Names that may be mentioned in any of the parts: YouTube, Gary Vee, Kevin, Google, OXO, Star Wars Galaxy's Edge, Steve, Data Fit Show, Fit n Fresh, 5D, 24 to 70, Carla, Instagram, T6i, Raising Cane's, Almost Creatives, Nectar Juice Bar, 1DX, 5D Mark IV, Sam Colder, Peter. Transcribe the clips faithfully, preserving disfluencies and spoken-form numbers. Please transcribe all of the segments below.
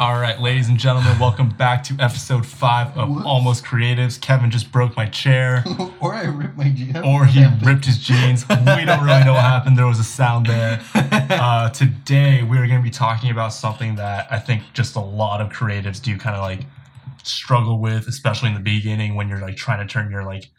All right, ladies and gentlemen, welcome back to episode five of Whoops. Almost Creatives. Kevin just broke my chair. Or I ripped my jeans. Or he ripped his jeans. We don't really know what happened. There was a sound there. Uh, today, we're going to be talking about something that I think just a lot of creatives do kind of like struggle with, especially in the beginning when you're like trying to turn your like,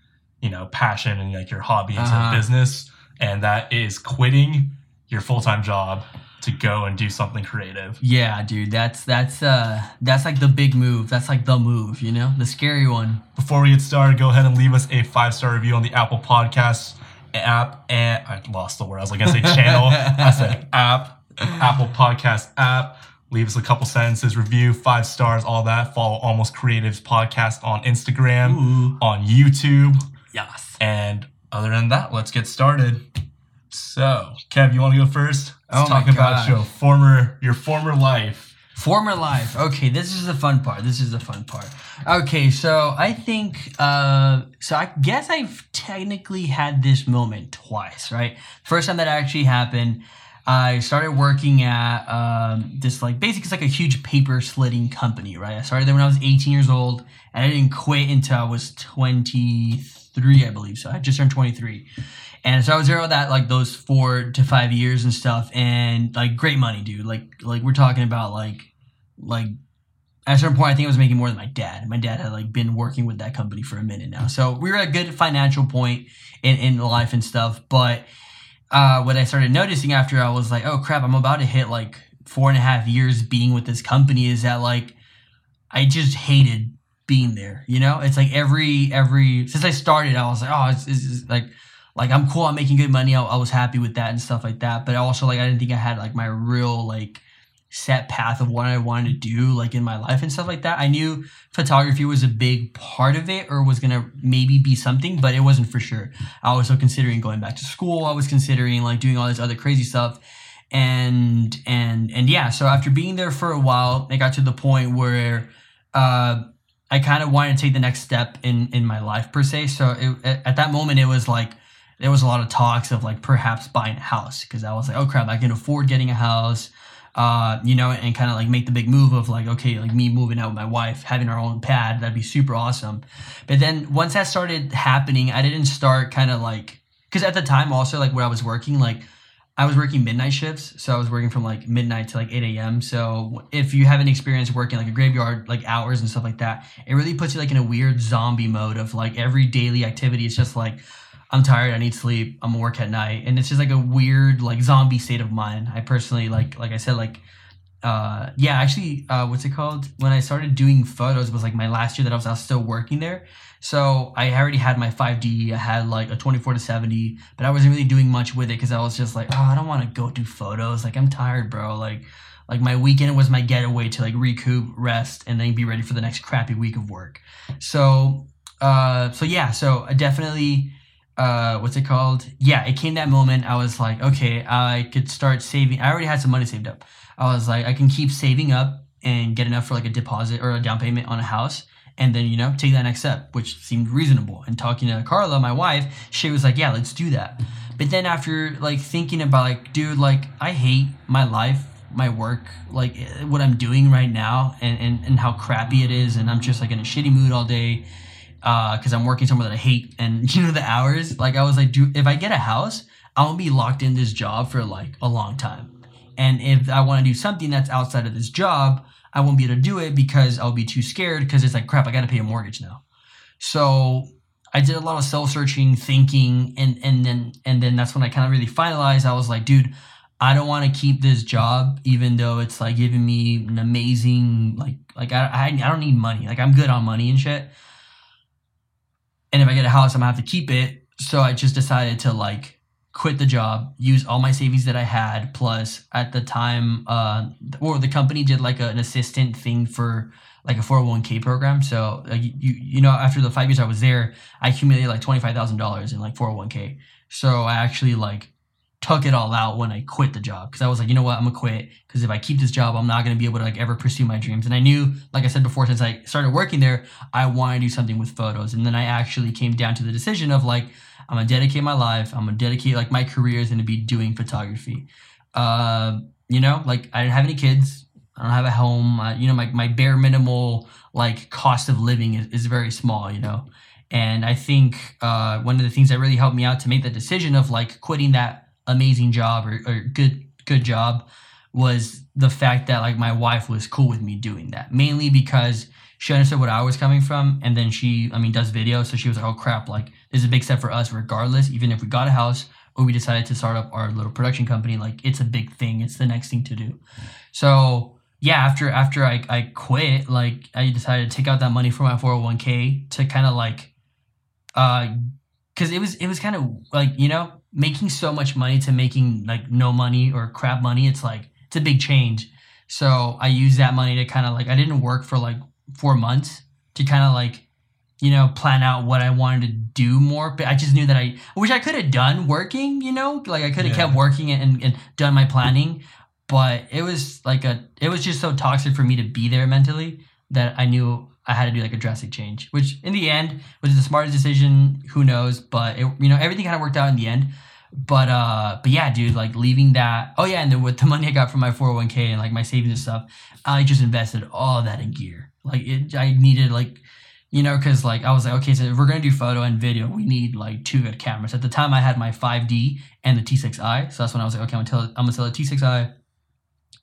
you know, passion and like your hobby into uh-huh. a business. And that is quitting your full-time job to go and do something creative. Yeah, dude, that's that's uh that's like the big move. That's like the move, you know, the scary one. Before we get started, go ahead and leave us a five-star review on the Apple Podcasts app. And I lost the word. I was like, I say channel. I said app. Apple Podcasts app. Leave us a couple sentences, review, five stars, all that. Follow Almost Creatives Podcast on Instagram, Ooh. on YouTube. Yes. And other than that, let's get started. So, Kev, you want to go first? Let's oh talk about your former, your former life. Former life. Okay, this is the fun part. This is the fun part. Okay, so I think, uh, so I guess I've technically had this moment twice, right? First time that actually happened, I started working at um, this like, basically it's like a huge paper slitting company, right? I started there when I was eighteen years old, and I didn't quit until I was twenty-three, I believe. So I just turned twenty-three. And so I was there with that, like those four to five years and stuff, and like great money, dude. Like, like we're talking about like, like at a certain point, I think I was making more than my dad. My dad had like been working with that company for a minute now. So we were at a good financial point in, in life and stuff. But uh, what I started noticing after I was like, oh crap, I'm about to hit like four and a half years being with this company is that like, I just hated being there. You know, it's like every, every, since I started, I was like, oh, it's, it's, it's like, Like, I'm cool, I'm making good money, I, I was happy with that and stuff like that. But also, like, I didn't think I had, like, my real, like, set path of what I wanted to do, like, in my life and stuff like that. I knew photography was a big part of it or was going to maybe be something, but it wasn't for sure. I was still considering going back to school. I was considering, like, doing all this other crazy stuff. And, and, and yeah, so after being there for a while, I got to the point where uh, I kind of wanted to take the next step in, in my life, per se. So it, at that moment, it was, like, there was a lot of talks of like perhaps buying a house because I was like, oh crap, I can afford getting a house, uh, you know, and kind of like make the big move of like, okay, like me moving out with my wife, having our own pad, that'd be super awesome. But then once that started happening, I didn't start kind of like, because at the time also like where I was working, like I was working midnight shifts. So I was working from like midnight to like eight a.m. So if you haven't experienced working like a graveyard, like hours and stuff like that, it really puts you like in a weird zombie mode of like every daily activity. It's just like, I'm tired, I need sleep, I'm gonna work at night. And it's just like a weird, like zombie state of mind. I personally, like like I said, like, uh, yeah, actually, uh, what's it called? When I started doing photos was like my last year that I was, I was still working there. So I already had my five D, I had like a twenty-four to seventy, but I wasn't really doing much with it because I was just like, oh, I don't wanna go do photos. Like I'm tired, bro. Like, like my weekend was my getaway to like recoup, rest, and then be ready for the next crappy week of work. So, uh, so yeah, so I definitely, Uh, what's it called? Yeah, it came that moment. I was like, okay, I could start saving. I already had some money saved up. I was like, I can keep saving up and get enough for like a deposit or a down payment on a house. And then, you know, take that next step, which seemed reasonable. And talking to Carla, my wife, she was like, yeah, let's do that. But then after like thinking about like, dude, like I hate my life, my work, like what I'm doing right now and, and, and how crappy it is. And I'm just like in a shitty mood all day. Uh, cause I'm working somewhere that I hate and you know, the hours, like I was like, dude, if I get a house, I won't be locked in this job for like a long time. And if I want to do something that's outside of this job, I won't be able to do it because I'll be too scared. Cause it's like, crap, I got to pay a mortgage now. So I did a lot of self-searching thinking. And, and then, and then that's when I kind of really finalized. I was like, dude, I don't want to keep this job, even though it's like giving me an amazing, like, like I, I, I don't need money. Like I'm good on money and shit. And if I get a house, I'm gonna have to keep it. So I just decided to like quit the job, use all my savings that I had. Plus at the time, uh, or the company did like a, an assistant thing for like a four oh one k program. So like, you, you know, after the five years I was there, I accumulated like twenty-five thousand dollars in like four oh one k. So I actually like took it all out when I quit the job. Cause I was like, you know what, I'm gonna quit. Cause if I keep this job, I'm not gonna be able to like ever pursue my dreams. And I knew, like I said before, since I started working there, I wanted to do something with photos. And then I actually came down to the decision of like, I'm gonna dedicate my life. I'm gonna dedicate like my career is gonna be doing photography. Uh, you know, like I didn't have any kids. I don't have a home. Uh, you know, my, my bare minimal like cost of living is, is very small, you know. And I think uh, one of the things that really helped me out to make the decision of like quitting that amazing job or, or good good job was the fact that like my wife was cool with me doing that, mainly because she understood what I was coming from. And then she, I mean, does video. So she was like, oh crap, like this is a big step for us regardless, even if we got a house or we decided to start up our little production company, like it's a big thing. It's the next thing to do. So yeah, after after I, I quit, like I decided to take out that money for my four oh one k to kind of like, uh, cause it was, it was kind of like, you know, making so much money to making like no money or crap money. It's like, it's a big change. So I used that money to kind of like, I didn't work for like four months to kind of like, you know, plan out what I wanted to do more. But I just knew that I, which I could have done working, you know, like I could have yeah. kept working and, and done my planning, but it was like a, it was just so toxic for me to be there mentally that I knew I had to do like a drastic change, which in the end was the smartest decision, who knows, but it, you know, everything kind of worked out in the end. But, uh, but yeah, dude, like leaving that. Oh yeah. And then with the money I got from my four oh one k and like my savings and stuff, I just invested all that in gear. Like it, I needed like, you know, cause like I was like, okay, so if we're going to do photo and video, we need like two good cameras. At the time I had my five D and the T six i. So that's when I was like, okay, I'm gonna tell, I'm gonna sell the T six i.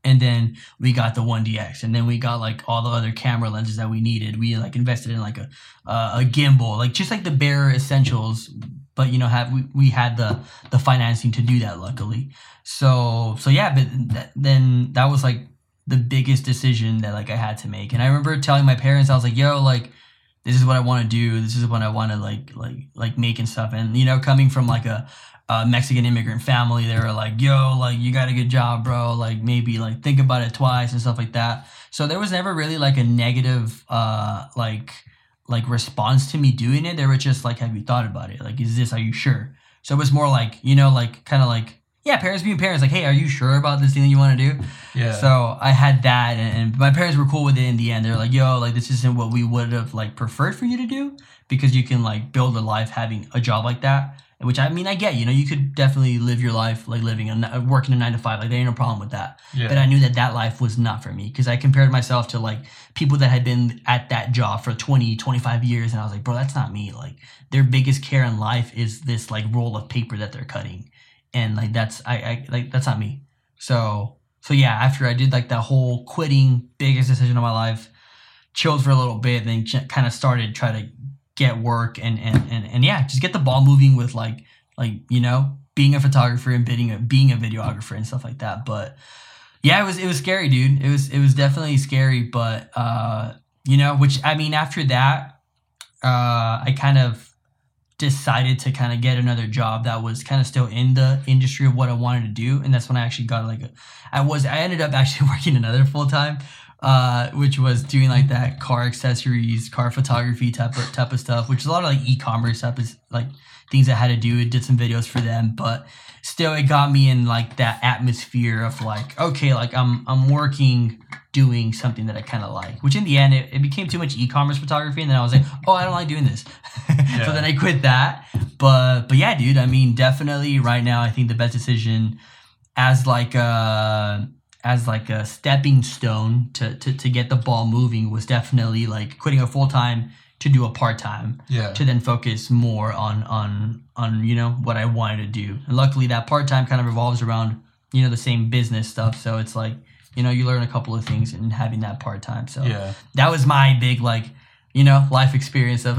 And then we got the one D X, and then we got like all the other camera lenses that we needed. We like invested in like a, uh, a gimbal, like just like the bare essentials. But, you know, have we, we had the, the financing to do that, luckily. So, so yeah, but th- then that was like the biggest decision that like I had to make. And I remember telling my parents, I was like, yo, like, this is what I want to do. This is what I want to like, like, like make and stuff. And, you know, coming from like a, a Mexican immigrant family, they were like, yo, like, you got a good job, bro. Like, maybe like think about it twice and stuff like that. So there was never really like a negative, uh, like, like response to me doing it. They were just like, have you thought about it? Like, is this, are you sure? So it was more like, you know, like kind of like, yeah, parents being parents, like, hey, are you sure about this thing that you want to do? Yeah. So I had that, and, and my parents were cool with it in the end. They're like, yo, like this isn't what we would have like preferred for you to do, because you can like build a life having a job like that, which I mean, I get, you know, you could definitely live your life like living and working a nine to five, like there ain't no problem with that. Yeah. But I knew that that life was not for me, because I compared myself to like people that had been at that job for twenty, twenty-five years. And I was like, bro, that's not me. Like their biggest care in life is this like roll of paper that they're cutting. And like, that's, I, I like, that's not me. So, so yeah, after I did like that whole quitting, biggest decision of my life, chilled for a little bit, then kind of started trying to get work and, and, and, and yeah, just get the ball moving with like, like, you know, being a photographer and being a, being a videographer and stuff like that. But yeah, it was, it was scary, dude. It was, it was definitely scary, but, uh, you know, which, I mean, after that, uh, I kind of decided to kind of get another job that was kind of still in the industry of what I wanted to do. And that's when I actually got like a, I was, I ended up actually working another full-time Uh, which was doing like that car accessories, car photography type of type of stuff, which is a lot of like e-commerce type of like things I had to do. I did some videos for them, but still it got me in like that atmosphere of like, okay, like I'm I'm working doing something that I kind of like, which in the end it, it became too much e-commerce photography, and then I was like, oh, I don't like doing this. Yeah. So then I quit that. But but yeah, dude, I mean, definitely right now I think the best decision as like a as like a stepping stone to, to, to get the ball moving was definitely like quitting a full-time to do a part-time, yeah, to then focus more on, on, on, you know, what I wanted to do. And luckily that part-time kind of revolves around, you know, the same business stuff. So it's like, you know, you learn a couple of things and having that part-time. So yeah, that was my big, like, you know, life experience of,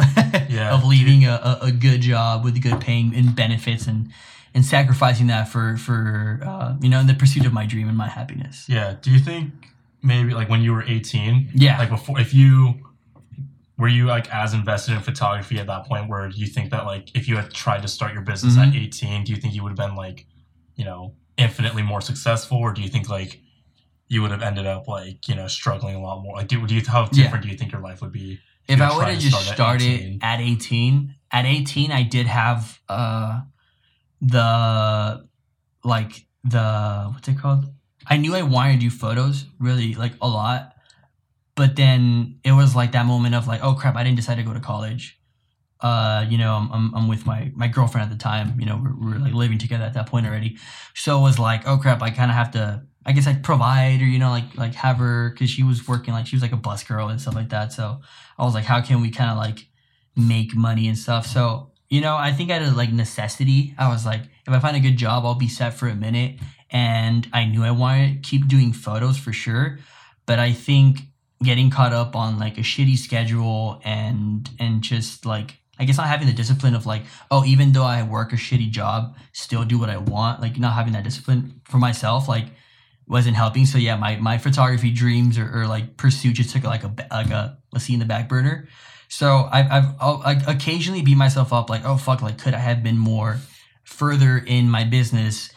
yeah, of leaving a, a good job with good paying and benefits and, and sacrificing that for, for uh, you know, in the pursuit of my dream and my happiness. Yeah. Do you think maybe like when you were eighteen, yeah, like before, if you, were you like as invested in photography at that point where you think that like, if you had tried to start your business mm-hmm. at eighteen, do you think you would have been like, you know, infinitely more successful? Or do you think like you would have ended up like, you know, struggling a lot more? Like, do, do you, how different yeah. do you think your life would be? If, if I would have just start started at eighteen, at eighteen, I did have, uh, the like the what's it called I knew I wanted to do photos really like a lot, but then it was like that moment of like, oh crap, I didn't decide to go to college. Uh you know, I'm I'm, I'm with my my girlfriend at the time, you know, we're, we're like living together at that point already, so it was like, oh crap, I kind of have to I guess like provide or, you know, like, like have her, cause she was working, like she was like a bus girl and stuff like that. So I was like, how can we kind of like make money and stuff? So, you know, I think out of like necessity, I was like, if I find a good job, I'll be set for a minute. And I knew I wanted to keep doing photos for sure. But I think getting caught up on like a shitty schedule and, and just like, I guess not having the discipline of like, oh, even though I work a shitty job, still do what I want. Like not having that discipline for myself, like wasn't helping. So yeah, my, my photography dreams or, or like pursuit just took like a, like a, let's see in the back burner. So I've, I've I'll, I occasionally beat myself up like, oh fuck, like could I have been more further in my business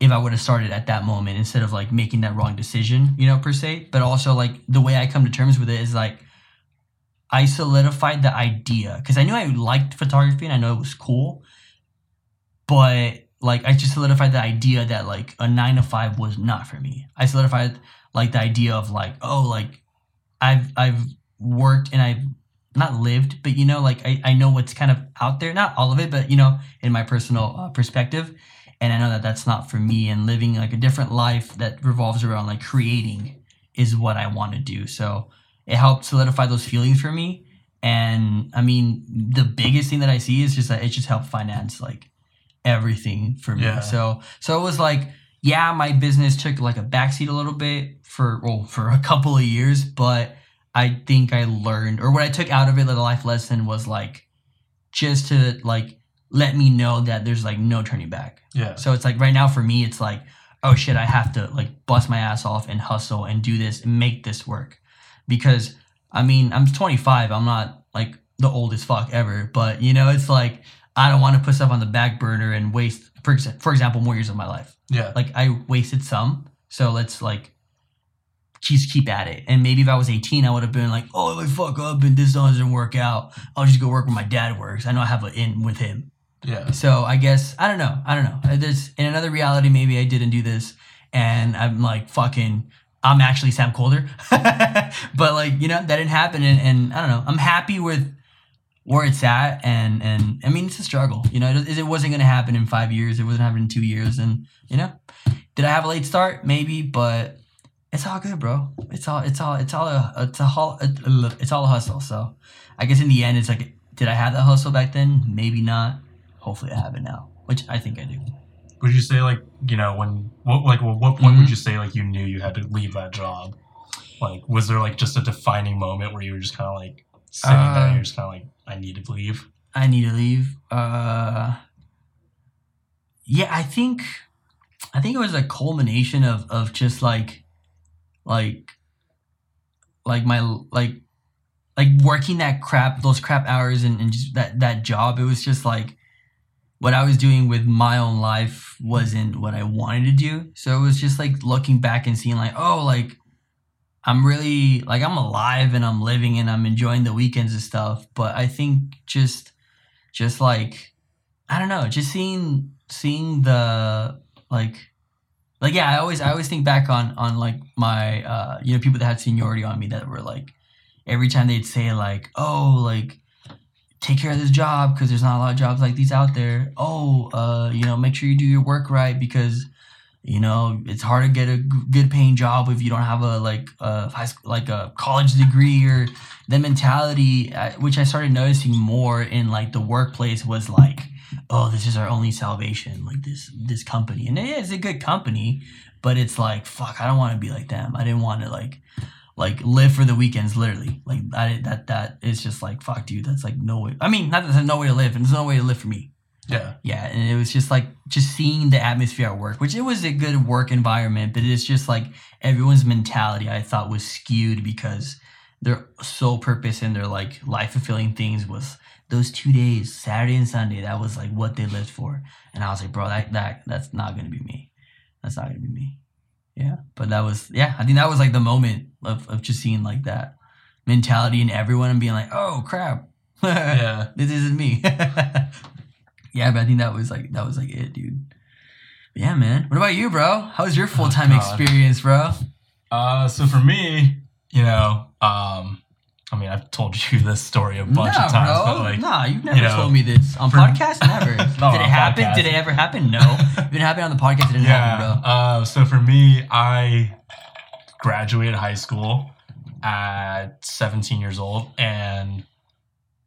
if I would have started at that moment instead of like making that wrong decision, you know, per se. But also like the way I come to terms with it is like, I solidified the idea because I knew I liked photography and I know it was cool, but like I just solidified the idea that like a nine to five was not for me. I solidified like the idea of like, oh, like I've I've worked and I've not lived, but you know, like I, I know what's kind of out there, not all of it, but you know, in my personal uh, perspective. And I know that that's not for me, and living like a different life that revolves around like creating is what I want to do. So it helped solidify those feelings for me. And I mean, the biggest thing that I see is just that it just helped finance like everything for me. Yeah. So, so it was like, yeah, my business took like a backseat a little bit for, well, for a couple of years, but I think I learned, or what I took out of it, like the life lesson was like, just to like, let me know that there's like no turning back. Yeah. So it's like right now for me, it's like, oh shit, I have to like bust my ass off and hustle and do this and make this work. Because I mean, I'm twenty-five. I'm not like the oldest fuck ever, but you know, it's like, I don't want to put stuff on the back burner and waste, for, for example, more years of my life. Yeah. Like I wasted some. So let's like just keep at it. And maybe if I was eighteen, I would have been like, oh, I fuck up and this doesn't work out. I'll just go work where my dad works. I know I have an in with him. Yeah. So I guess, I don't know. I don't know. There's in another reality, maybe I didn't do this and I'm like fucking... I'm actually Sam Colder, but like, you know, that didn't happen. And, and I don't know, I'm happy with where it's at. And, and I mean, it's a struggle, you know, it, it wasn't going to happen in five years. It wasn't happening in two years. And you know, did I have a late start? Maybe, but it's all good, bro. It's all, it's all, it's all, a, it's a, it's all a hustle. So I guess in the end, it's like, did I have that hustle back then? Maybe not. Hopefully I have it now, which I think I do. Would you say like, you know, when, what, like, well, what point mm-hmm. would you say like you knew you had to leave that job? Like, was there like just a defining moment where you were just kind of like sitting uh, there and you're just kind of like, I need to leave? I need to leave. Uh, yeah, I think, I think it was a culmination of, of just like, like, like my, like, like working that crap, those crap hours and, and just that, that job. It was just like, what I was doing with my own life wasn't what I wanted to do. So it was just like looking back and seeing like, oh, like I'm really like I'm alive and I'm living and I'm enjoying the weekends and stuff. But I think just just like, I don't know, just seeing seeing the like like, yeah, I always I always think back on on like my, uh, you know, people that had seniority on me that were like every time they'd say like, oh, like, take care of this job because there's not a lot of jobs like these out there. Oh, uh, you know, make sure you do your work right because, you know, it's hard to get a good paying job if you don't have a like a high school, like a college degree or the mentality, which I started noticing more in like the workplace was like, oh, this is our only salvation, like this this company. And yeah, it's a good company, but it's like, fuck, I don't want to be like them. I didn't want to like... like live for the weekends, literally. Like I, that, that is just like, fuck, dude, that's like no way. I mean, not that there's no way to live, and there's no way to live for me. Yeah. Yeah. And it was just like, just seeing the atmosphere at work, which it was a good work environment, but it's just like everyone's mentality I thought was skewed because their sole purpose in their like life fulfilling things was those two days, Saturday and Sunday. That was like what they lived for. And I was like, bro, that, that, that's not going to be me. That's not going to be me. Yeah, but that was, yeah, I think that was like the moment of, of just seeing like that mentality in everyone and being like, oh crap, yeah, this isn't me. Yeah, but I think that was like, that was like it, dude. But yeah, man. What about you, bro? How was your full-time oh, experience, bro? Uh, so for me, you know, um, I mean, I've told told you this story a bunch nah, of times. Bro. But like, nah, you've never you know, told me this. On podcast? Never. Did it happen? Podcast. Did it ever happen? No. If it happened on the podcast, it didn't yeah, happen, bro. Uh, so for me, I graduated high school at seventeen years old, and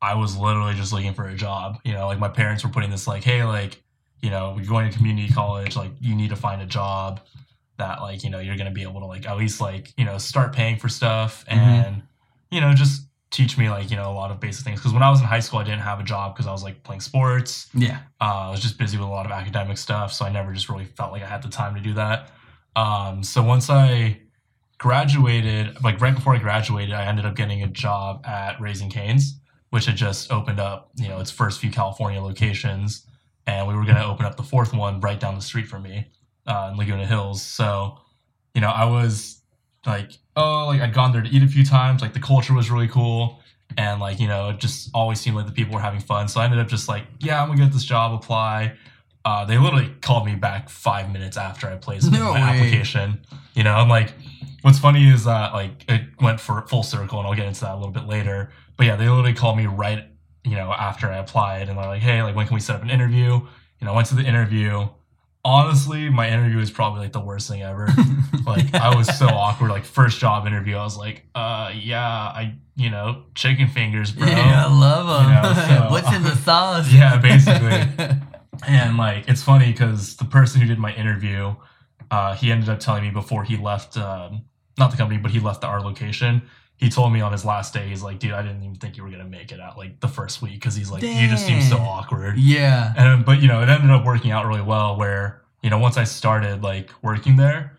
I was literally just looking for a job. You know, like my parents were putting this like, hey, like, you know, you're going to community college, like you need to find a job that like, you know, you're going to be able to like at least like, you know, start paying for stuff and, mm-hmm. you know, just teach me like, you know, a lot of basic things. Because when I was in high school, I didn't have a job because I was like playing sports. Yeah. Uh, I was just busy with a lot of academic stuff. So I never just really felt like I had the time to do that. Um, so once I graduated, like right before I graduated, I ended up getting a job at Raising Cane's, which had just opened up, you know, its first few California locations. And we were going to open up the fourth one right down the street from me uh, in Laguna Hills. So, you know, I was like, oh, like I'd gone there to eat a few times. Like the culture was really cool. And like, you know, it just always seemed like the people were having fun. So I ended up just like, yeah, I'm going to get this job, apply. Uh, they literally called me back five minutes after I placed no my way. application. You know, I'm like, what's funny is that like it went for full circle and I'll get into that a little bit later. But yeah, they literally called me right, you know, after I applied and they're like, hey, like when can we set up an interview? You know, I went to the interview. Honestly, my interview is probably like the worst thing ever. Like I was so awkward. Like first job interview, I was like, uh, yeah, I, you know, chicken fingers, bro. Yeah, I love them. You know, so, what's in the sauce? Yeah, basically. And like, it's funny because the person who did my interview, uh, he ended up telling me before he left, um, not the company, but he left the, our location. He told me on his last day, he's like, dude, I didn't even think you were going to make it out like the first week. Cause he's like, Dang. you just seem so awkward. Yeah. And, but you know, it ended up working out really well where, you know, once I started like working there,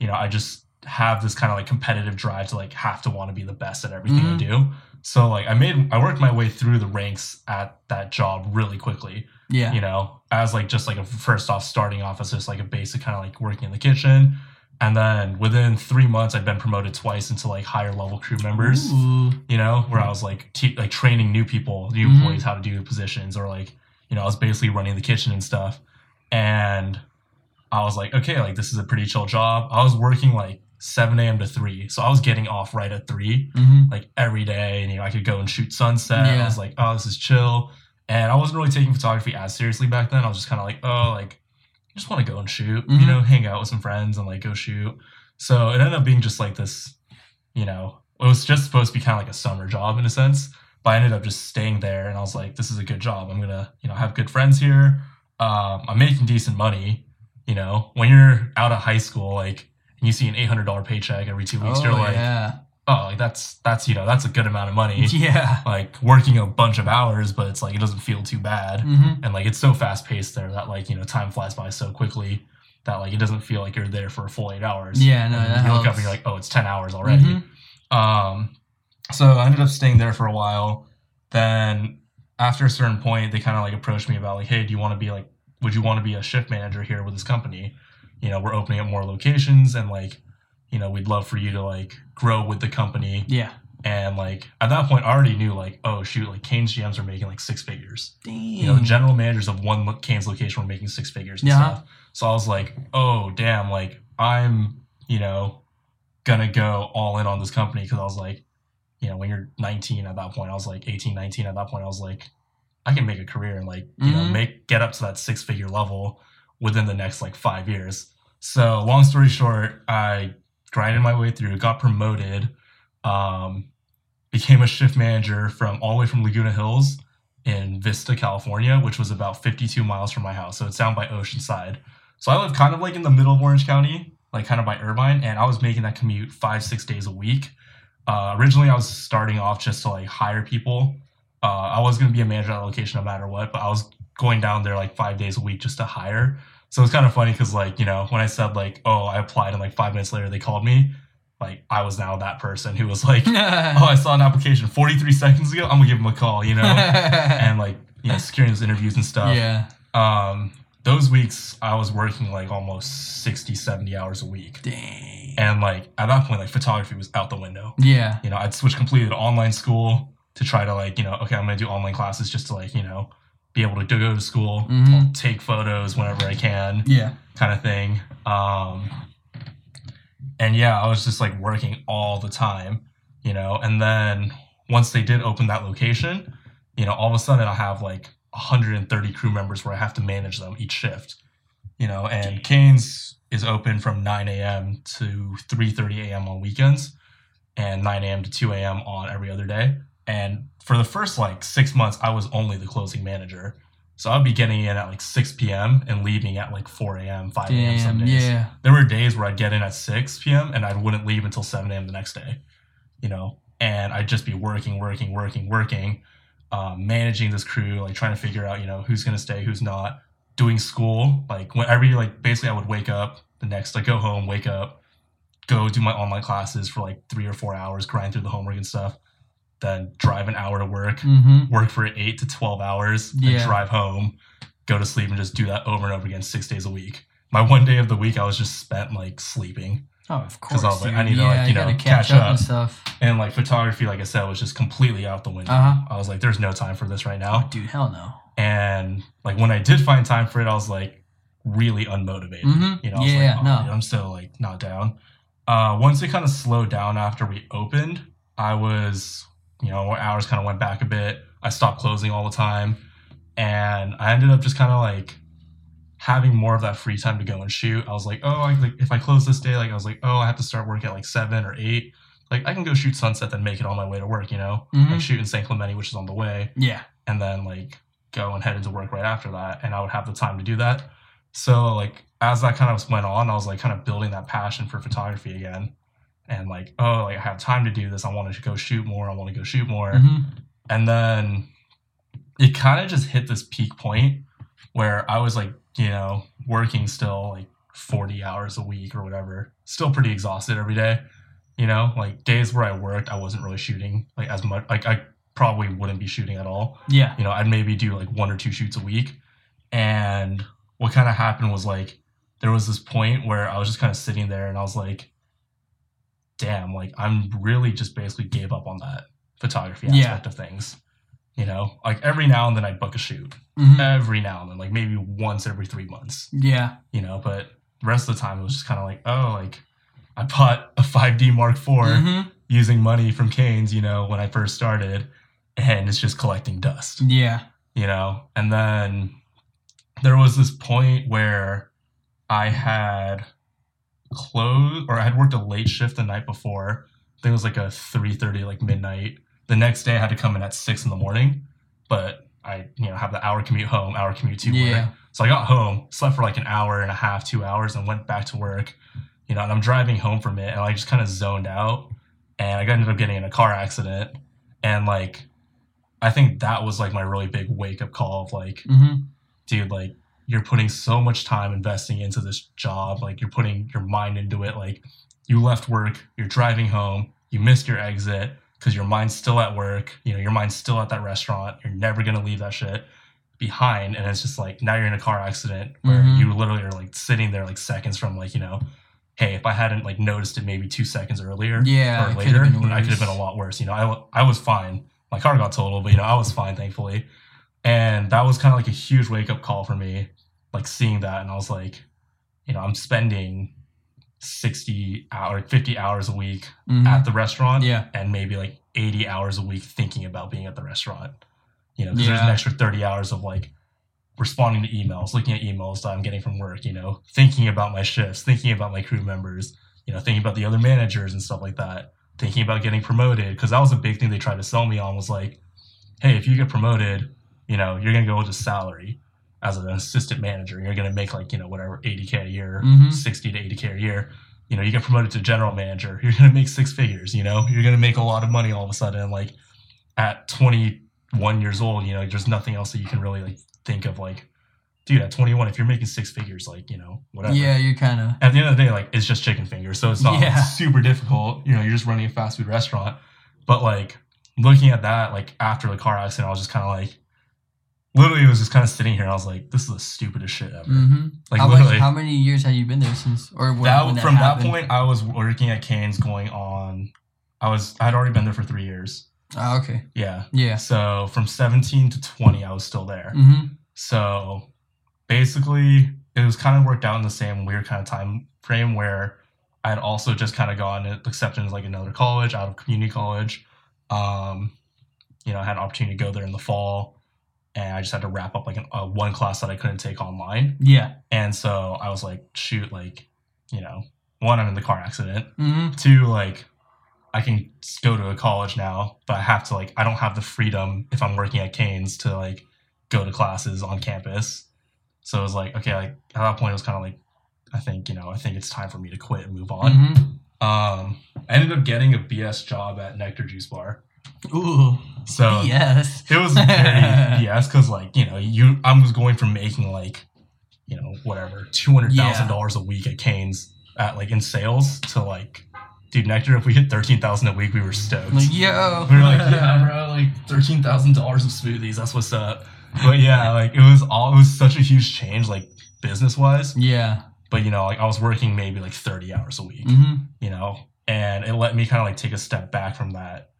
you know, I just have this kind of like competitive drive to like have to want to be the best at everything mm-hmm. I do. So like I made, I worked my way through the ranks at that job really quickly. Yeah. You know, as like, just like a first off starting off as just like a basic kind of like working in the kitchen. And then within three months, I'd been promoted twice into like higher level crew members, Ooh. you know, where I was like, te- like training new people, new mm-hmm. employees, how to do positions or like, you know, I was basically running the kitchen and stuff. And I was like, okay, like this is a pretty chill job. I was working like seven a.m. to three. So I was getting off right at three, mm-hmm. like every day. And, you know, I could go and shoot sunset. Yeah. I was like, oh, this is chill. And I wasn't really taking photography as seriously back then. I was just kind of like, oh, like, just want to go and shoot, mm-hmm. you know, hang out with some friends and like go shoot. So it ended up being just like this, you know, it was just supposed to be kind of like a summer job in a sense, but I ended up just staying there and I was like, this is a good job. I'm gonna, you know, have good friends here. Um, I'm making decent money. You know, when you're out of high school, like, and you see an eight hundred dollars paycheck every two weeks, oh, you're like, yeah. oh, like that's, that's, you know, that's a good amount of money. Yeah. Like working a bunch of hours, but it's like, it doesn't feel too bad. Mm-hmm. And like, it's so fast paced there that like, you know, time flies by so quickly that like, it doesn't feel like you're there for a full eight hours. Yeah. No, and that you helps. Look up and you're like, oh, it's ten hours already. Mm-hmm. Um, so I ended up staying there for a while. Then after a certain point, they kind of like approached me about like, hey, do you want to be like, would you want to be a shift manager here with this company? You know, we're opening up more locations and like, you know, we'd love for you to like grow with the company. Yeah. And like at that point I already knew like, oh shoot, like Cane's G Ms are making like six figures. Damn. You know, the general managers of one Cane's location were making six figures and uh-huh. stuff. So I was like, oh damn, like I'm, you know, gonna go all in on this company because I was like, you know, when you're nineteen at that point, I was like eighteen, nineteen at that point, I was like, I can make a career and like, you mm-hmm. know, make get up to that six figure level within the next like five years. So long story short, I grinded my way through, got promoted, um, became a shift manager from all the way from Laguna Hills in Vista, California, which was about fifty-two miles from my house. So it's down by Oceanside. So I live kind of like in the middle of Orange County, like kind of by Irvine. And I was making that commute five, six days a week. Uh, originally, I was starting off just to like hire people. Uh, I was going to be a manager at a location no matter what, but I was going down there like five days a week just to hire. So it's kind of funny because, like, you know, when I said, like, oh, I applied and, like, five minutes later they called me, like, I was now that person who was like, oh, I saw an application forty-three seconds ago. I'm going to give them a call, you know, and, like, you know, securing those interviews and stuff. Yeah. Um, those weeks I was working, like, almost sixty, seventy hours a week. Dang. And, like, at that point, like, photography was out the window. Yeah. You know, I'd switch completely to online school to try to, like, you know, okay, I'm going to do online classes just to, like, you know, be able to go to school, mm-hmm. take photos whenever I can, yeah, kind of thing. Um, and yeah, I was just like working all the time, you know, and then once they did open that location, you know, all of a sudden I'll have like one hundred thirty crew members where I have to manage them each shift, you know, and Cane's is open from nine a.m. to three thirty a.m. on weekends and nine a.m. to two a.m. on every other day. And for the first like six months, I was only the closing manager. So I'd be getting in at like six p.m. and leaving at like four a.m., five a.m. some days. Yeah. There were days where I'd get in at six p.m. and I wouldn't leave until seven a.m. the next day, you know, and I'd just be working, working, working, working, um, managing this crew, like trying to figure out, you know, who's going to stay, who's not, doing school. Like whenever, like basically I would wake up the next, like go home, wake up, go do my online classes for like three or four hours, grind through the homework and stuff. Then drive an hour to work, mm-hmm. work for eight to twelve hours, yeah. then drive home, go to sleep, and just do that over and over again six days a week. My one day of the week, I was just spent, like, sleeping. Oh, of course. Because I was like, I need yeah, to, like, you, you know, catch, catch up. up. And stuff. And, like, photography, like I said, was just completely out the window. Uh-huh. I was like, there's no time for this right now. Oh, dude, hell no. And, like, when I did find time for it, I was, like, really unmotivated. Mm-hmm. You know, I was yeah, like, oh, no. dude, I'm still, like, not down. Uh, once it kind of slowed down after we opened, I was... You know, hours kind of went back a bit. I stopped closing all the time. And I ended up just kind of like having more of that free time to go and shoot. I was like, oh, I, like, if I close this day, like I was like, oh, I have to start work at like seven or eight. Like I can go shoot sunset, then make it on my way to work, you know, mm-hmm. like shoot in Saint Clemente, which is on the way. Yeah. And then like go and head into work right after that. And I would have the time to do that. So like as that kind of went on, I was like kind of building that passion for photography again. And like, oh, like I have time to do this. I want to go shoot more. I want to go shoot more. Mm-hmm. And then it kind of just hit this peak point where I was like, you know, working still like forty hours a week or whatever. Still pretty exhausted every day. You know, like days where I worked, I wasn't really shooting like as much. Like I probably wouldn't be shooting at all. Yeah. You know, I'd maybe do like one or two shoots a week. And what kind of happened was like, there was this point where I was just kind of sitting there and I was like, damn, like I'm really just basically gave up on that photography aspect yeah. of things, you know, like every now and then I'd book a shoot mm-hmm. every now and then, like maybe once every three months, yeah, you know, but the rest of the time it was just kind of like, oh, like I bought a five D Mark four mm-hmm. using money from Cane's, you know, when I first started and it's just collecting dust. Yeah. You know, and then there was this point where I had... close or I had worked a late shift the night before. I think it was like a three thirty, like midnight. The next day I had to come in at six in the morning, but I, you know, have the hour commute home, hour commute to yeah. work. So I got home, slept for like an hour and a half, two hours, and went back to work. You know, and I'm driving home from it, and I just kind of zoned out. And I ended up getting in a car accident, and like, I think that was like my really big wake up call of like, mm-hmm. dude, like. You're putting so much time investing into this job. Like you're putting your mind into it. Like you left work, you're driving home, you missed your exit because your mind's still at work. You know, your mind's still at that restaurant. You're never going to leave that shit behind. And it's just like, now you're in a car accident where mm-hmm. you literally are like sitting there like seconds from like, you know, hey, if I hadn't like noticed it maybe two seconds earlier yeah, or later, I could have been a lot worse. You know, I, I was fine. My car got totaled, but you know, I was fine, thankfully. And that was kind of like a huge wake up call for me. Like seeing that, and I was like, you know, I'm spending sixty hours, fifty hours a week mm-hmm. at the restaurant, yeah. and maybe like eighty hours a week thinking about being at the restaurant. You know, because yeah. there's an extra thirty hours of like responding to emails, looking at emails that I'm getting from work, you know, thinking about my shifts, thinking about my crew members, you know, thinking about the other managers and stuff like that, thinking about getting promoted. Because that was a big thing they tried to sell me on was like, hey, if you get promoted, you know, you're going to go into salary as an assistant manager, you're going to make like, you know, whatever, eighty K a year, mm-hmm. sixty to eighty K a year. You know, you get promoted to general manager, you're going to make six figures, you know, you're going to make a lot of money all of a sudden. Like at twenty-one years old, you know, there's nothing else that you can really like think of like, dude, at twenty-one, if you're making six figures, like, you know, whatever. Yeah, you kind of. At the end of the day, like, it's just chicken fingers. So it's not yeah. like, super difficult. You know, you're just running a fast food restaurant. But like looking at that, like after the car accident, I was just kind of like, literally, it was just kind of sitting here. And I was like, "This is the stupidest shit ever." Mm-hmm. Like, how, literally, much, how many years have you been there since? Or when, that, when that from happened? That point, I was working at Cane's, going on. I was I'd already been there for three years. Oh, okay. Yeah. Yeah. So from seventeen to twenty, I was still there. Mm-hmm. So basically, it was kind of worked out in the same weird kind of time frame where I had also just kind of gone accepted into like another college, out of community college. Um, you know, I had an opportunity to go there in the fall, and I just had to wrap up like an, uh, one class that I couldn't take online. Yeah. And so I was like, shoot, like, you know, one, I'm in the car accident. Mm-hmm. Two, like, I can go to a college now, but I have to, like, I don't have the freedom if I'm working at Cane's to, like, go to classes on campus. So it was like, okay, like, at that point, it was kind of like, I think, you know, I think it's time for me to quit and move on. Mm-hmm. Um, I ended up getting a B S job at Nectar Juice Bar. Ooh, so yes, it was very B S because, like, you know, you I was going from making like, you know, whatever two hundred thousand yeah. dollars a week at Cane's at like in sales to like, dude, Nectar, if we hit thirteen thousand a week, we were stoked. Like, yo, we were like, yeah, bro, like thirteen thousand dollars of smoothies. That's what's up. But yeah, like it was all it was such a huge change, like business wise. Yeah. But, you know, like I was working maybe like thirty hours a week, mm-hmm. you know, and it let me kind of like take a step back from that,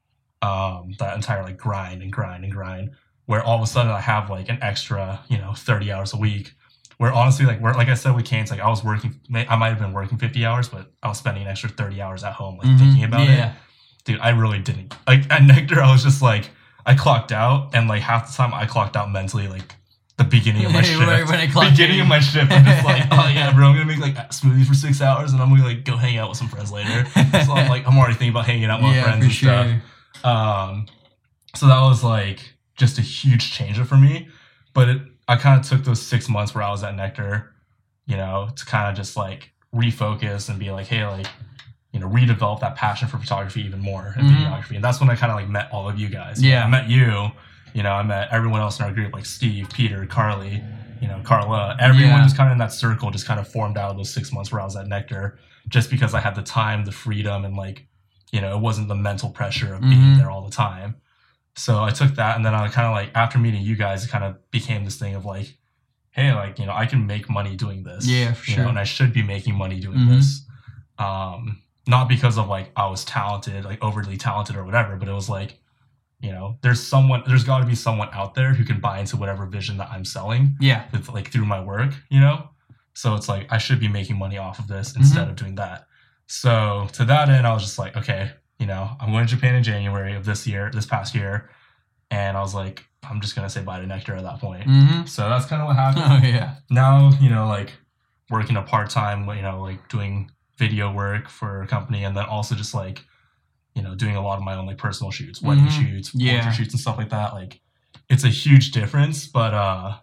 um, that entire like grind and grind and grind where all of a sudden I have like an extra, you know, thirty hours a week where honestly, like, where, like I said, with Cane's, like I was working, I might've been working fifty hours, but I was spending an extra thirty hours at home, like mm-hmm. thinking about yeah. it. Dude, I really didn't like at Nectar. I was just like, I clocked out and like half the time I clocked out mentally, like, the beginning of my shift. When beginning in. of my shift. I'm just like, oh yeah, bro, I'm going to make like smoothies for six hours and I'm going to like go hang out with some friends later. So I'm like, I'm already thinking about hanging out with yeah, my friends and sure. stuff. Um, so that was like just a huge change for me. But it, I kind of took those six months where I was at Nectar, you know, to kind of just like refocus and be like, hey, like, you know, redevelop that passion for photography even more and mm-hmm. videography. And that's when I kind of like met all of you guys. Yeah. I met you. You know, I met everyone else in our group, like Steve, Peter, Carly, you know, Carla. Everyone yeah. just kind of in that circle just kind of formed out of those six months where I was at Nectar just because I had the time, the freedom, and, like, you know, it wasn't the mental pressure of being mm-hmm. there all the time. So I took that, and then I kind of, like, after meeting you guys, it kind of became this thing of, like, hey, like, you know, I can make money doing this. Yeah, for sure. You know, and I should be making money doing mm-hmm. this. Um, not because of, like, I was talented, like, overly talented or whatever, but it was, like, you know, there's someone, there's got to be someone out there who can buy into whatever vision that I'm selling. Yeah. It's like through my work, you know? So it's like, I should be making money off of this instead mm-hmm. of doing that. So to that end, I was just like, okay, you know, I'm going to Japan in January of this year, this past year. And I was like, I'm just going to say bye to Nectar at that point. Mm-hmm. So that's kind of what happened. Oh, yeah. Now, you know, like working a part-time, you know, like doing video work for a company and then also just like, you know, doing a lot of my own like personal shoots, wedding mm-hmm. shoots, yeah. portrait shoots and stuff like that. Like it's a huge difference, but uh,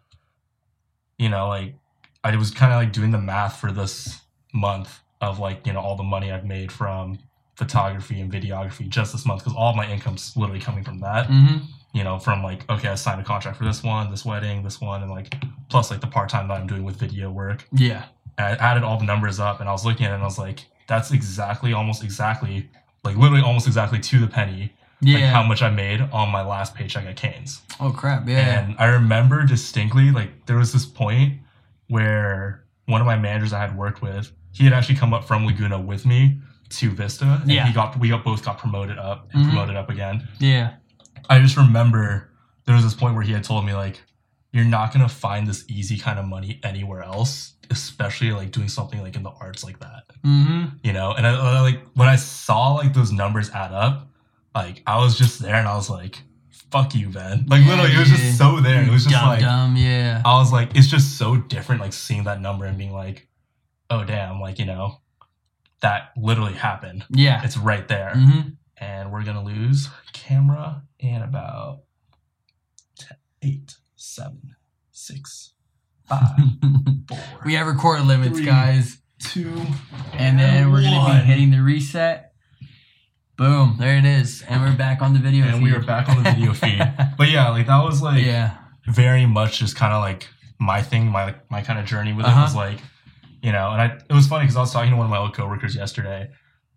you know, like I was kind of like doing the math for this month of like, you know, all the money I've made from photography and videography just this month. Cause all my income's literally coming from that, mm-hmm. you know, from like, okay, I signed a contract for this one, this wedding, this one. And like, plus like the part-time that I'm doing with video work. Yeah. And I added all the numbers up and I was looking at it and I was like, that's exactly, almost exactly like literally almost exactly to the penny, yeah. like how much I made on my last paycheck at Cane's. Oh, crap, yeah. And I remember distinctly, like, there was this point where one of my managers I had worked with, he had actually come up from Laguna with me to Vista, and yeah. he got we both got promoted up and mm-hmm. promoted up again. Yeah. I just remember there was this point where he had told me, like, you're not going to find this easy kind of money anywhere else, especially like doing something like in the arts like that, mm-hmm. you know? And I, I like, when I saw like those numbers add up, like I was just there and I was like, fuck you, man. Like yeah, literally it was yeah. just so there. It was just dumb, like, dumb, yeah. I was like, it's just so different. Like seeing that number and being like, oh damn. Like, you know, that literally happened. Yeah. It's right there. Mm-hmm. And we're going to lose camera in about ten, eight, seven, six, five, four. We have record limits, three, guys. Two, and, and then we're going to be hitting the reset. Boom, there it is. And we're back on the video and feed. And we are back on the video feed. But yeah, like that was like yeah. very much just kind of like my thing, my like, my kind of journey with uh-huh. it was like, you know, and I it was funny because I was talking to one of my old coworkers yesterday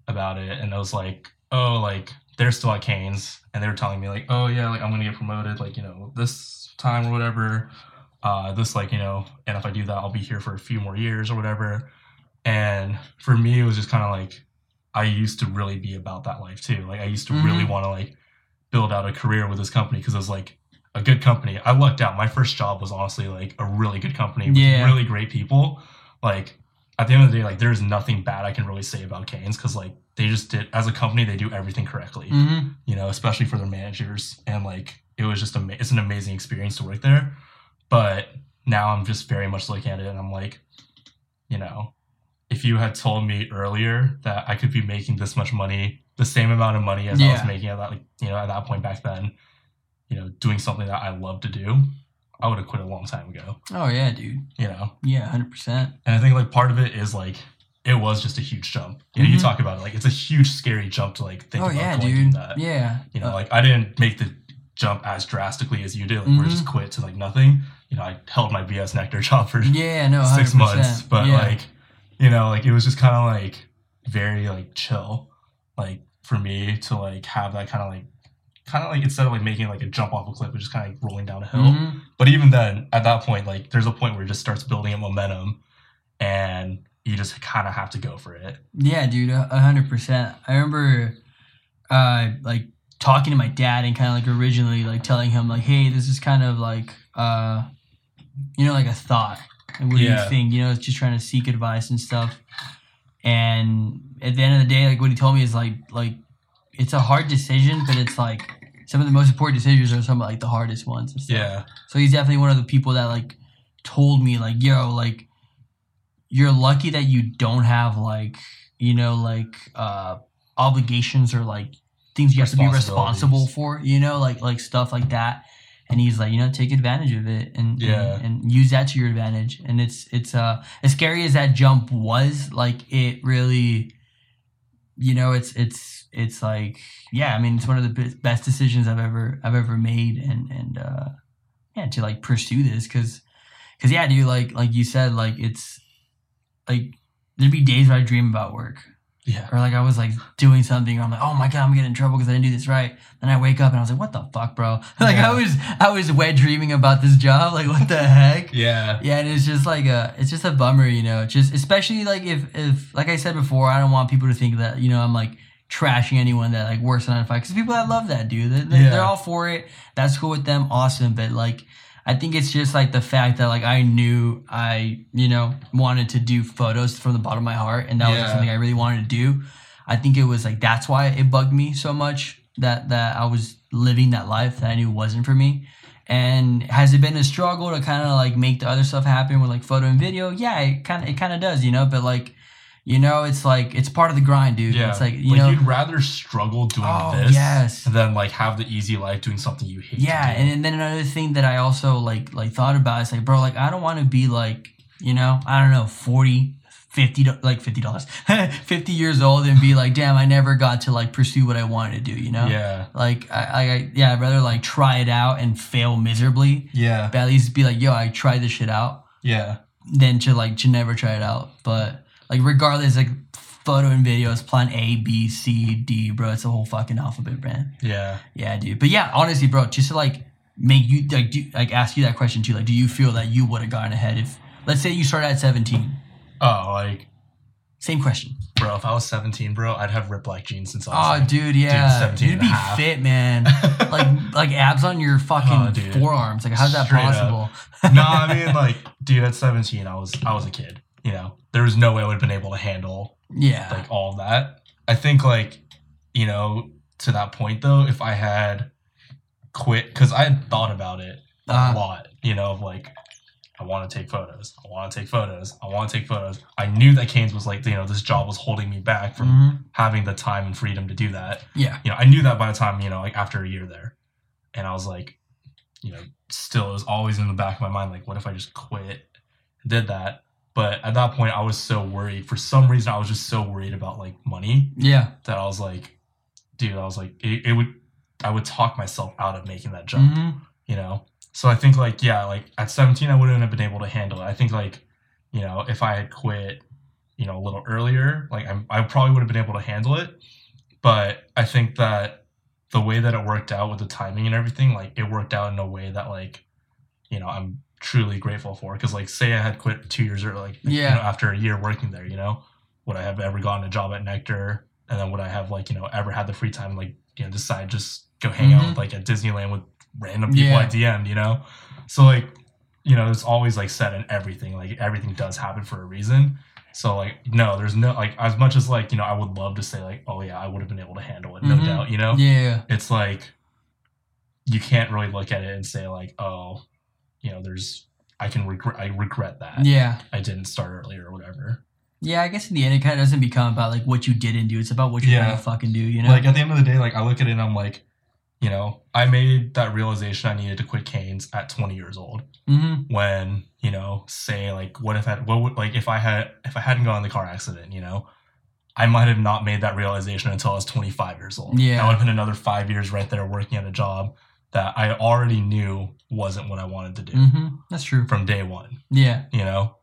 about it. And I was like, oh, like they're still at Cane's. And they were telling me like, oh yeah, like I'm going to get promoted, like, you know, this time or whatever. Uh, this like, you know, and if I do that, I'll be here for a few more years or whatever. And for me, it was just kind of like, I used to really be about that life too. Like I used to mm-hmm. really want to like build out a career with this company. Cause it was like a good company. I lucked out. My first job was honestly like a really good company with yeah. really great people. Like at the end of the day, like there's nothing bad I can really say about Cane's. Cause like they just did, as a company, they do everything correctly, mm-hmm. you know, especially for their managers. And like, it was just, ama- it's an amazing experience to work there. But now I'm just very much looking at it and I'm like, you know, if you had told me earlier that I could be making this much money, the same amount of money as yeah. I was making at that, like, you know, at that point back then, you know, doing something that I love to do, I would have quit a long time ago. Oh yeah, dude. You know? Yeah, one hundred percent. And I think like part of it is like, it was just a huge jump. You know, mm-hmm. you talk about it, like it's a huge, scary jump to like think oh, about yeah, going dude. through that. Yeah. You know, uh, like I didn't make the jump as drastically as you did. Like mm-hmm. we're just quit to like nothing. You know, I held my B S Nectar job for yeah, no, six months, but yeah. like, you know, like it was just kind of like very like chill, like for me to like have that kind of like, kind of like instead of like making like a jump off a cliff, which is kind of like rolling down a hill. Mm-hmm. But even then, at that point, like there's a point where it just starts building a momentum, and you just kind of have to go for it. Yeah, dude, a hundred percent. I remember, uh, like talking to my dad and kind of like originally like telling him like, hey, this is kind of like, uh, you know, like a thought. What do yeah. you think? You know, it's just trying to seek advice and stuff. And at the end of the day, like what he told me is like, like it's a hard decision, but it's like some of the most important decisions are some of like the hardest ones and stuff. Yeah. So he's definitely one of the people that like told me like, yo, like, you're lucky that you don't have like, you know, like uh, obligations or like things you have to be responsible for, you know, like like stuff like that. And he's like, you know, take advantage of it and yeah. and, and use that to your advantage. And it's it's uh as scary as that jump was, like it really, you know, it's it's it's like yeah, I mean, it's one of the best decisions I've ever I've ever made, and and uh, yeah, to like pursue this because because yeah, dude, like like you said, like it's. Like, there'd be days where I dream about work. Yeah. Or, like, I was, like, doing something. And I'm like, oh, my God, I'm getting in trouble because I didn't do this right. Then I wake up and I was like, what the fuck, bro? Like, yeah. I was I was wet dreaming about this job. Like, what the heck? Yeah. Yeah, and it's just, like, a, it's just a bummer, you know. Just especially, like, if, if, like I said before, I don't want people to think that, you know, I'm, like, trashing anyone that, like, works on nine to five. Because people that love that, dude. They, they, yeah. They're all for it. That's cool with them. Awesome. But, like... I think it's just, like, the fact that, like, I knew I, you know, wanted to do photos from the bottom of my heart. And that yeah. was like, something I really wanted to do. I think it was, like, that's why it bugged me so much that, that I was living that life that I knew wasn't for me. And has it been a struggle to kind of, like, make the other stuff happen with, like, photo and video? Yeah, it kind of it kind of does, you know? But, like, you know, it's, like, it's part of the grind, dude. Yeah. It's, like, you like, know. You'd rather struggle doing oh, this yes. than, like, have the easy life doing something you hate yeah, to do. Yeah, and, and then another thing that I also, like, like thought about is, like, bro, like, I don't want to be, like, you know, I don't know, forty, fifty, like, fifty dollars, fifty years old and be, like, damn, I never got to, like, pursue what I wanted to do, you know? Yeah. Like, I, I yeah, I'd rather, like, try it out and fail miserably. Yeah. But at least be, like, yo, I tried this shit out. Yeah. Than to, like, to never try it out, but... Like, regardless, like, photo and video is plan A, B, C, D, bro. It's a whole fucking alphabet, man. Yeah. Yeah, dude. But, yeah, honestly, bro, just to, like, make you, like, do, like ask you that question, too. Like, do you feel that you would have gotten ahead if, let's say you started at seventeen? Oh, like. Same question. Bro, if I was seventeen, bro, I'd have ripped black jeans since I was oh, like, dude, yeah. Dude, seventeen you'd be fit, man. like, like abs on your fucking oh, forearms. Like, how's that Straight possible? No, I mean, like, dude, at seventeen, I was I was a kid. You know, there was no way I would have been able to handle yeah. like all that. I think like, you know, to that point though, if I had quit, cause I had thought about it a uh, lot, you know, of like, I want to take photos. I want to take photos. I want to take photos. I knew that Cane's was like, you know, this job was holding me back from mm-hmm. having the time and freedom to do that. Yeah. You know, I knew that by the time, you know, like after a year there, and I was like, you know, still it was always in the back of my mind. Like, what if I just quit and did that? But at that point, I was so worried. For some reason, I was just so worried about, like, money. Yeah. That I was like, dude, I was like, it, it would, I would talk myself out of making that jump, mm-hmm. you know? So I think, like, yeah, like, at seventeen, I wouldn't have been able to handle it. I think, like, you know, if I had quit, you know, a little earlier, like, I, I probably would have been able to handle it. But I think that the way that it worked out with the timing and everything, like, it worked out in a way that, like, you know, I'm truly grateful for, because like say I had quit two years early, like yeah. you know, after a year working there, you know, would I have ever gotten a job at Nectar? And then would I have like, you know, ever had the free time, like, you know, decide just go hang mm-hmm. out with, like at Disneyland with random people yeah. I D M'd, you know? So like, you know, it's always like said in everything, like everything does happen for a reason. So like, no, there's no, like, as much as like, you know, I would love to say like, oh yeah, I would have been able to handle it, mm-hmm. no doubt, you know? Yeah. It's like, you can't really look at it and say like, oh, you know, there's, I can regret, I regret that. Yeah. I didn't start earlier or whatever. Yeah, I guess in the end, it kind of doesn't become about like what you didn't do. It's about what you're yeah. going to fucking do, you know? Like at the end of the day, like I look at it and I'm like, you know, I made that realization I needed to quit Cane's at twenty years old. Mm-hmm. When, you know, say like, what if I, what would, like if I had, if I hadn't gotten in the car accident, you know, I might have not made that realization until I was twenty-five years old. Yeah. I would have been another five years right there working at a job that I already knew wasn't what I wanted to do. Mm-hmm. That's true. From day one. Yeah. You know?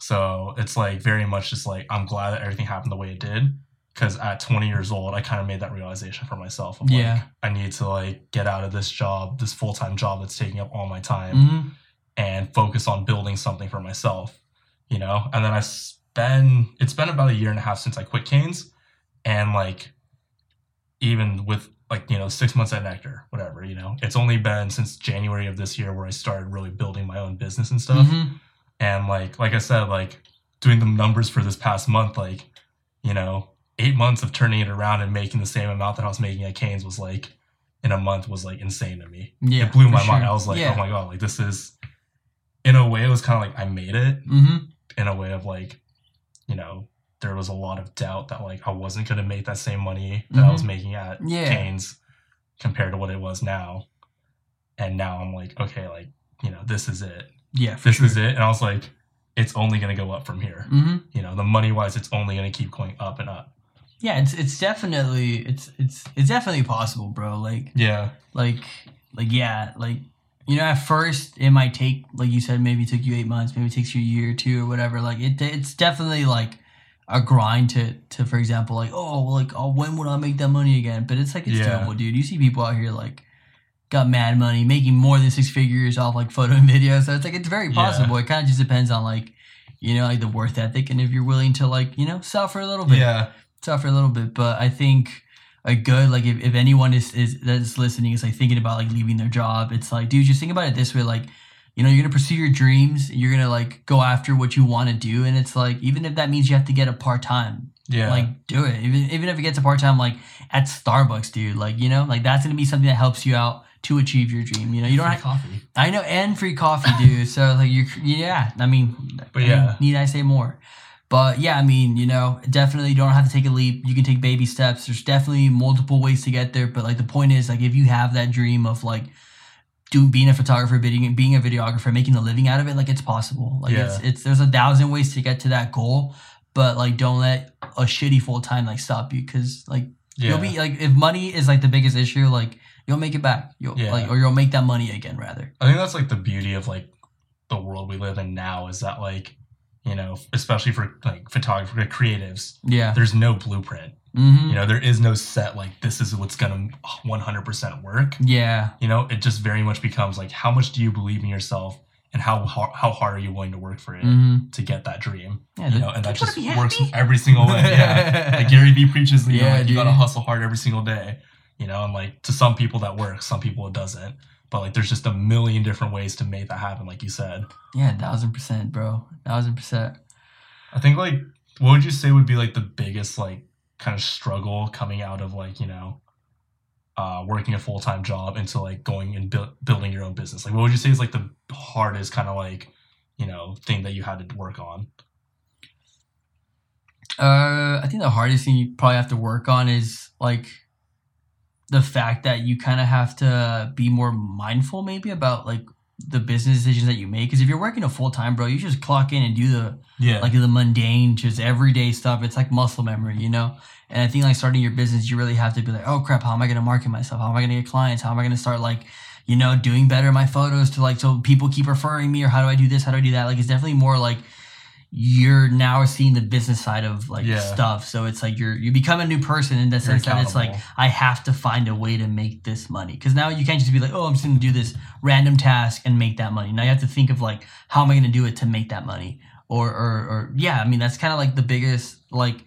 So it's like very much just like, I'm glad that everything happened the way it did. Because at twenty years old, I kind of made that realization for myself. Of yeah. like, I need to like get out of this job, this full-time job that's taking up all my time, mm-hmm. and focus on building something for myself, you know? And then I spend, it's been about a year and a half since I quit Cane's. And like, even with like, you know, six months at Nectar, whatever, you know, it's only been since January of this year where I started really building my own business and stuff. Mm-hmm. And like, like I said, like doing the numbers for this past month, like, you know, eight months of turning it around and making the same amount that I was making at Cane's was like, in a month was like insane to me. Yeah, it blew my sure. mind. I was like, yeah. oh my God, like this is, in a way it was kind of like, I made it, mm-hmm. in a way of like, you know, there was a lot of doubt that like, I wasn't going to make that same money that mm-hmm. I was making at yeah. Cane's compared to what it was now. And now I'm like, okay, like, you know, this is it. Yeah, for This sure. is it. And I was like, it's only going to go up from here. Mm-hmm. You know, the money wise, it's only going to keep going up and up. Yeah, it's it's definitely it's it's it's definitely possible, bro. Like yeah, like like yeah, like you know, at first it might take, like you said, maybe it took you eight months, maybe it takes you a year or two or whatever. Like it it's definitely like a grind to to for example, like oh like oh when would I make that money again? But it's like it's yeah. doable, dude. You see people out here like got mad money, making more than six figures off like photo and video. So it's like it's very possible. Yeah. It kind of just depends on like you know like the worth ethic and if you're willing to like you know suffer a little bit. Yeah. Suffer a little bit, but I think a good like if, if anyone is is that's listening is like thinking about like leaving their job, it's like, dude, just think about it this way, like, you know, you're gonna pursue your dreams, you're gonna like go after what you want to do, and it's like even if that means you have to get a part-time, yeah, like do it. Even even if it gets a part-time like at Starbucks, dude, like you know, like that's gonna be something that helps you out to achieve your dream. You know, you don't free have coffee. I know, and free coffee, dude. So like you're yeah, I mean, but I yeah, need I say more? But yeah, I mean, you know, definitely you don't have to take a leap. You can take baby steps. There's definitely multiple ways to get there. But like the point is, like if you have that dream of like doing being a photographer, being being a videographer, making a living out of it, like it's possible. Like yeah. it's it's there's a thousand ways to get to that goal. But like, don't let a shitty full time like stop you, because like yeah. you'll be like, if money is like the biggest issue, like you'll make it back. You'll yeah. like or you'll make that money again. Rather, I think that's like the beauty of like the world we live in now is that like, you know, especially for like photographer creatives, yeah, there's no blueprint. Mm-hmm. You know, there is no set like this is what's gonna one hundred percent work. Yeah, you know, it just very much becomes like how much do you believe in yourself and how how, how hard are you willing to work for it mm-hmm. to get that dream. Yeah, you know, and that just works every single way. Yeah, like Gary Vee preaches that, you yeah, know, like, you gotta hustle hard every single day. You know, and like to some people that works, some people it doesn't. But like, there's just a million different ways to make that happen, like you said. Yeah, a thousand percent, bro. A thousand percent. I think like, what would you say would be like the biggest like kind of struggle coming out of like, you know, uh, working a full time job into like going and bu- building your own business? Like, what would you say is like the hardest kind of like, you know, thing that you had to work on? Uh, I think the hardest thing you probably have to work on is like the fact that you kind of have to be more mindful maybe about like the business decisions that you make. Because if you're working a full-time, bro, you just clock in and do the yeah like the mundane, just everyday stuff. It's like muscle memory, you know? And I think like starting your business, you really have to be like, oh crap, how am I going to market myself? How am I going to get clients? How am I going to start like, you know, doing better my photos to like, so people keep referring me, or how do I do this? How do I do that? Like, it's definitely more like you're now seeing the business side of like yeah. stuff. So it's like you're you become a new person in the sense that it's like I have to find a way to make this money, because now you can't just be like, oh, I'm just gonna do this random task and make that money. Now you have to think of like, how am I gonna do it to make that money? Or or, or yeah, I mean, that's kind of like the biggest like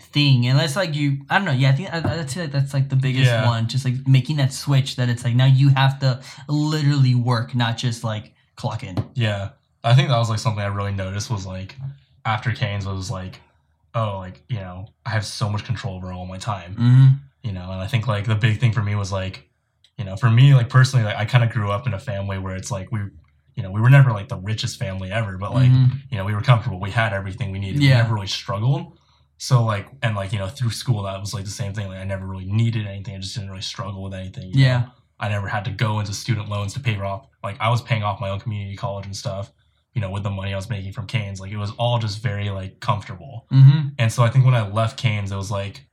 thing, unless like you I don't know yeah I think that's it that's like the biggest yeah. one, just like making that switch that it's like now you have to literally work, not just like clock in. Yeah, I think that was like something I really noticed was like, after Cane's was like, oh, like, you know, I have so much control over all my time, mm-hmm. you know, and I think like the big thing for me was like, you know, for me, like personally, like I kind of grew up in a family where it's like we, you know, we were never like the richest family ever, but like, mm-hmm. you know, we were comfortable. We had everything we needed. Yeah. We never really struggled. So like, and like, you know, through school, that was like the same thing. Like I never really needed anything. I just didn't really struggle with anything. Yeah. Know? I never had to go into student loans to pay off. Like I was paying off my own community college and stuff, you know, with the money I was making from Cane's. Like it was all just very like comfortable. Mm-hmm. And so I think when I left Cane's, it was like,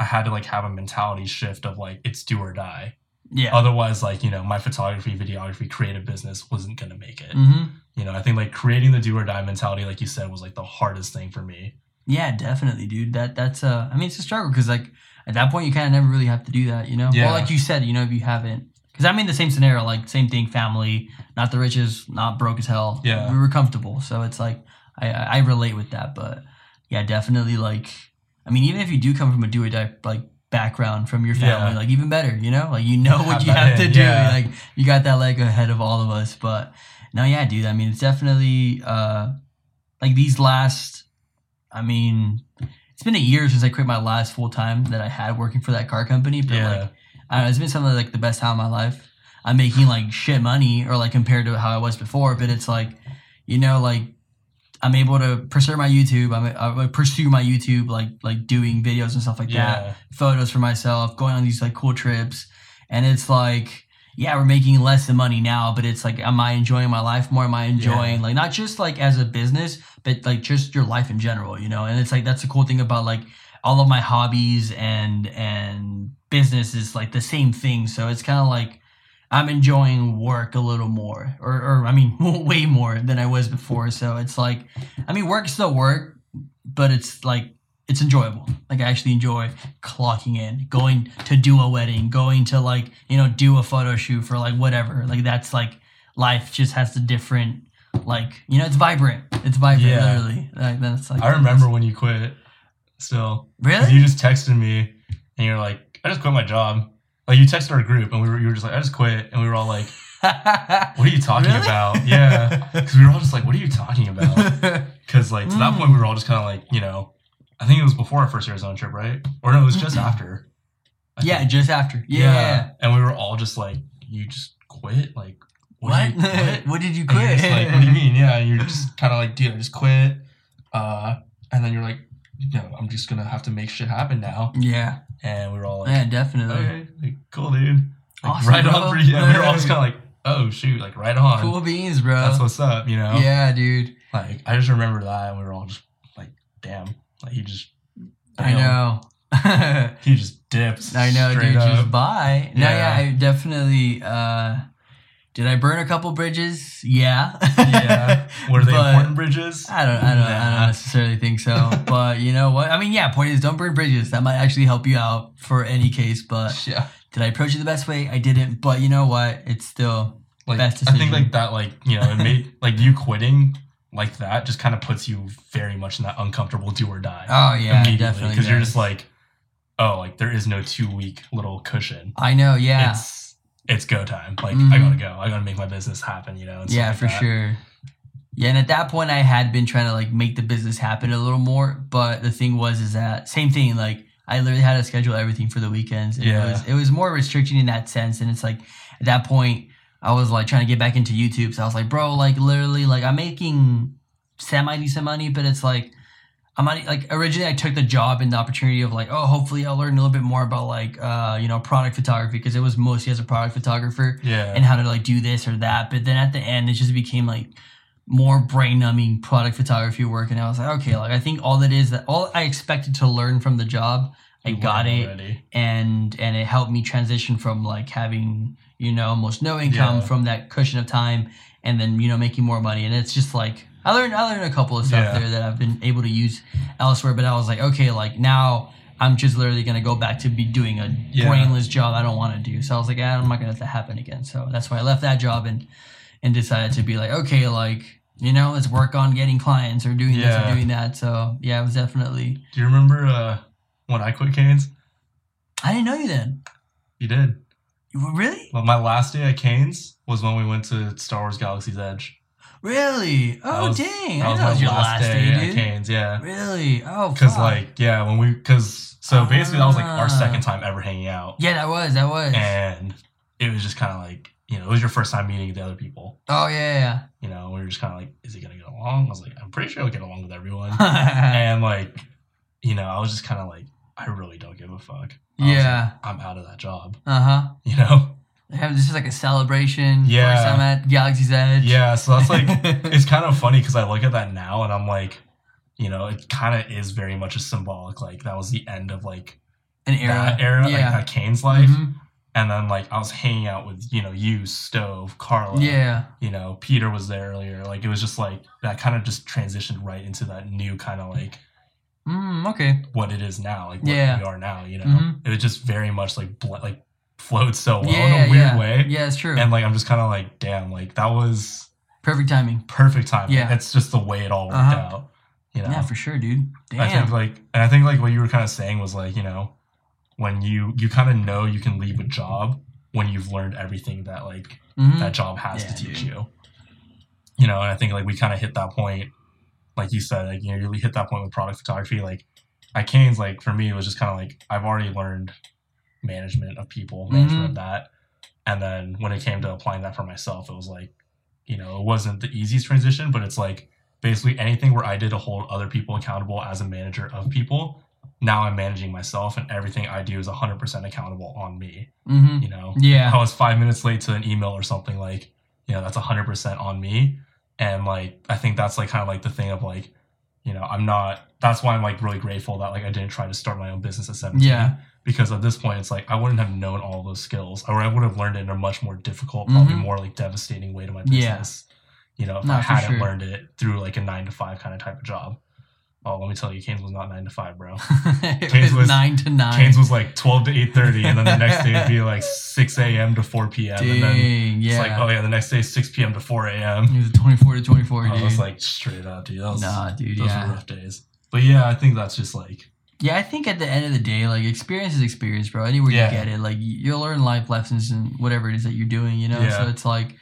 I had to like have a mentality shift of like, it's do or die. Yeah. Otherwise, like, you know, my photography, videography, creative business wasn't going to make it. Mm-hmm. You know, I think like creating the do or die mentality, like you said, was like the hardest thing for me. Yeah, definitely, dude. That that's uh, I mean, it's a struggle because like at that point you kind of never really have to do that, you know? Yeah. Well, like you said, you know, if you haven't, because I mean the same scenario, like same thing, family, not the richest, not broke as hell. Yeah. We were comfortable. So it's like, I, I relate with that, but yeah, definitely like, I mean, even if you do come from a do or die, like, background from your family, yeah. like even better, you know, like you know what you have to do, yeah. like you got that leg ahead of all of us. But no, yeah, dude, I mean, it's definitely uh like these last, I mean, it's been a year since I quit my last full time that I had working for that car company, but yeah. like I don't know, it's been something like the best time of my life. I'm making like shit money, or like compared to how I was before, but it's like, you know, like I'm able to pursue my YouTube. I'm, I pursue my YouTube, like like doing videos and stuff like yeah. that, photos for myself, going on these like cool trips. And it's like, yeah, we're making less than money now, but it's like, am I enjoying my life more? Am I enjoying yeah. like not just like as a business, but like just your life in general, you know? And it's like, that's the cool thing about like all of my hobbies and, and business is like the same thing. So it's kind of like, I'm enjoying work a little more, or, or I mean, way more than I was before. So it's like, I mean, work's still work, but it's like, it's enjoyable. Like I actually enjoy clocking in, going to do a wedding, going to like, you know, do a photo shoot for like whatever. Like that's like, life just has a different, like, you know, it's vibrant. It's vibrant, yeah. literally. Like, that's like, I remember when you quit still. Really? You just texted me and you're like, I just quit my job. Like, you texted our group, and we were you were just like, I just quit. And we were all like, what are you talking really? about? Yeah. Because we were all just like, what are you talking about? Because, like, to mm. that point, we were all just kind of like, you know, I think it was before our first Arizona trip, right? Or no, it was just after. I yeah, think. just after. Yeah. yeah. And we were all just like, you just quit? Like, what? What did you quit? What, did you quit? Like, what do you mean? Yeah, and you're just kind of like, dude, I just quit. Uh, and then you're like, you know, I'm just going to have to make shit happen now. Yeah. And we were all like, yeah, definitely. Okay, like, cool, dude. Like, awesome, right bro. on for you. And we were all just kind of like, oh, shoot, like, right on. Cool beans, bro. That's what's up, you know? Yeah, dude. Like, I just remember that, and we were all just like, damn. Like, he just, damn. I know. He just dips. I know, dude. Up. Just bye. Yeah. No, yeah, I definitely, uh, did I burn a couple bridges? Yeah. Yeah. Were they but important bridges? I don't I don't, nah. I don't necessarily think so. But you know what? I mean, yeah, point is don't burn bridges. That might actually help you out for any case. But yeah. Did I approach it the best way? I didn't. But you know what? It's still like, best decision. I think like that, like, you know, it made like you quitting like that just kind of puts you very much in that uncomfortable do or die. Oh, yeah, definitely. Because you're just like, oh, like there is no two week little cushion. I know. Yeah. It's, it's go time. Like, mm. I gotta go. I gotta make my business happen, you know? And yeah, like for that. sure. Yeah, and at that point, I had been trying to, like, make the business happen a little more. But the thing was, is that same thing. Like, I literally had to schedule everything for the weekends. And yeah. It was, it was more restricting in that sense. And it's like, at that point, I was, like, trying to get back into YouTube. So I was like, bro, like, literally, like, I'm making semi-decent money, but it's like, I'm not, like, originally I took the job and the opportunity of like, oh, hopefully I'll learn a little bit more about like, uh, you know, product photography, because it was mostly as a product photographer yeah. and how to like do this or that. But then at the end, it just became like more brain numbing product photography work. And I was like, okay, like I think all that is that all I expected to learn from the job, I you got it already. and and it helped me transition from like having, you know, almost no income yeah. from that cushion of time and then, you know, making more money. And it's just like, I learned I learned a couple of stuff yeah. there that I've been able to use elsewhere, but I was like, okay, like now I'm just literally gonna go back to be doing a yeah. brainless job I don't want to do. So I was like, ah, I'm not gonna let that happen again. So that's why I left that job and and decided to be like, okay, like, you know, let's work on getting clients or doing yeah. this or doing that. So yeah, it was definitely. Do you remember uh, when I quit Cane's? I didn't know you then. You did. Really? Well, my last day at Cane's was when we went to Star Wars Galaxy's Edge. Really? Oh, was, dang. That was, that was your last, last day, day at Cane's, yeah. Really? Oh, fuck. Because, like, yeah, when we, because, so uh, basically that was, like, our second time ever hanging out. Yeah, that was, that was. And it was just kind of like, you know, it was your first time meeting the other people. Oh, yeah, yeah. You know, we were just kind of like, is he going to get along? I was like, I'm pretty sure he'll get along with everyone. And, like, you know, I was just kind of like, I really don't give a fuck. I yeah. Like, I'm out of that job. Uh-huh. You know? This is like a celebration. Yeah. First time at Galaxy's Edge. Yeah. So that's like, it's kind of funny because I look at that now and I'm like, you know, it kind of is very much a symbolic, like that was the end of like an era, that era, yeah. like that Cane's life. Mm-hmm. And then like I was hanging out with, you know, you, Stove, Carla. Yeah. You know, Peter was there earlier. Like it was just like that kind of just transitioned right into that new kind of like, mm, okay, what it is now, like what yeah. we are now, you know, mm-hmm. It was just very much like, bl- like, flowed so well yeah, in a weird yeah. way. Yeah, it's true. And like I'm just kind of like, damn, like that was perfect timing. Perfect timing. Yeah, that's just the way it all worked uh-huh. out. You know? Yeah, for sure, dude. Damn. I think like, and I think like what you were kind of saying was like, you know, when you you kind of know you can leave a job when you've learned everything that like mm-hmm. that job has yeah, to teach dude. you. You know, and I think like we kind of hit that point, like you said, like you know, you hit that point with product photography. Like at Cane's, like for me, it was just kind of like I've already learned. management of people management mm-hmm. of that, and then when it came to applying that for myself, it was like, you know, it wasn't the easiest transition, but it's like basically anything where I did to hold other people accountable as a manager of people, now I'm managing myself and everything I do is one hundred percent accountable on me. Mm-hmm. You know, yeah, I was five minutes late to an email or something, like, you know, that's one hundred percent on me. And like I think that's like kind of like the thing of like, you know, I'm not, that's why I'm like really grateful that like I didn't try to start my own business at seventeen. Yeah. Because at this point, it's like I wouldn't have known all those skills, or I would have learned it in a much more difficult, probably mm-hmm. more like devastating way to my business. Yeah. You know, if not I hadn't sure. learned it through like a nine to five kind of type of job. Oh, let me tell you, Cane's was not nine to five, bro. It Cane's was, was nine to nine. Cane's was like twelve to eight thirty, and then the next day it'd be like six a m to four p m. Dang, and then yeah. it's like, oh yeah, the next day is six p m to four a m. It was twenty four to twenty four. I was like straight up, dude. That was, nah, dude. Those yeah. were rough days. But yeah, I think that's just like. Yeah, I think at the end of the day, like, experience is experience, bro. Anywhere yeah. you get it, like, you'll learn life lessons and whatever it is that you're doing, you know? Yeah. So it's like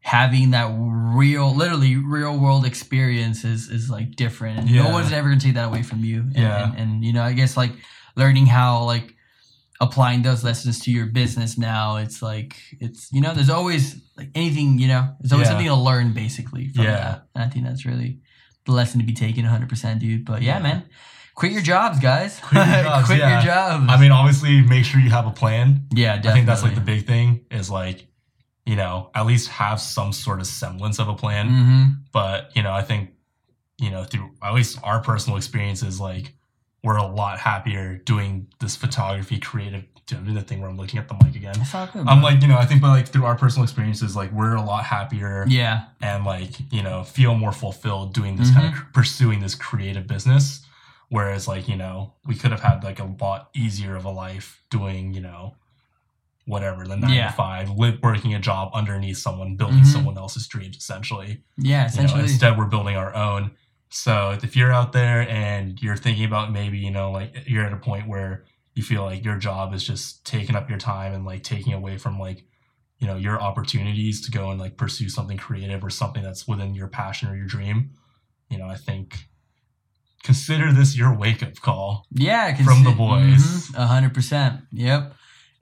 having that real, literally real world experience is, is like different. And yeah. no one's ever going to take that away from you. And, yeah. and, and, you know, I guess like learning how, like, applying those lessons to your business now, it's like, it's, you know, there's always like anything, you know, there's always yeah. something to learn basically from yeah. that. And I think that's really the lesson to be taken one hundred percent, dude. But yeah, yeah. man. Quit your jobs, guys. Quit your jobs. Quit yeah. your jobs. I mean, obviously, make sure you have a plan. Yeah, definitely. I think that's like the big thing is like, you know, at least have some sort of semblance of a plan. Mm-hmm. But, you know, I think, you know, through at least our personal experiences, like we're a lot happier doing this photography creative. Doing the thing where I'm looking at the mic again. It's all good, I'm like, you know, I think by like through our personal experiences, like we're a lot happier. Yeah. And like, you know, feel more fulfilled doing this mm-hmm. kind of pursuing this creative business. Whereas, like, you know, we could have had, like, a lot easier of a life doing, you know, whatever, the nine yeah. to five, live, working a job underneath someone, building mm-hmm. someone else's dreams, essentially. Yeah, essentially. You know, instead, we're building our own. So if you're out there and you're thinking about maybe, you know, like, you're at a point where you feel like your job is just taking up your time and, like, taking away from, like, you know, your opportunities to go and, like, pursue something creative or something that's within your passion or your dream, you know, I think... Consider this your wake-up call. Yeah, consi- from the boys. A hundred percent. Yep.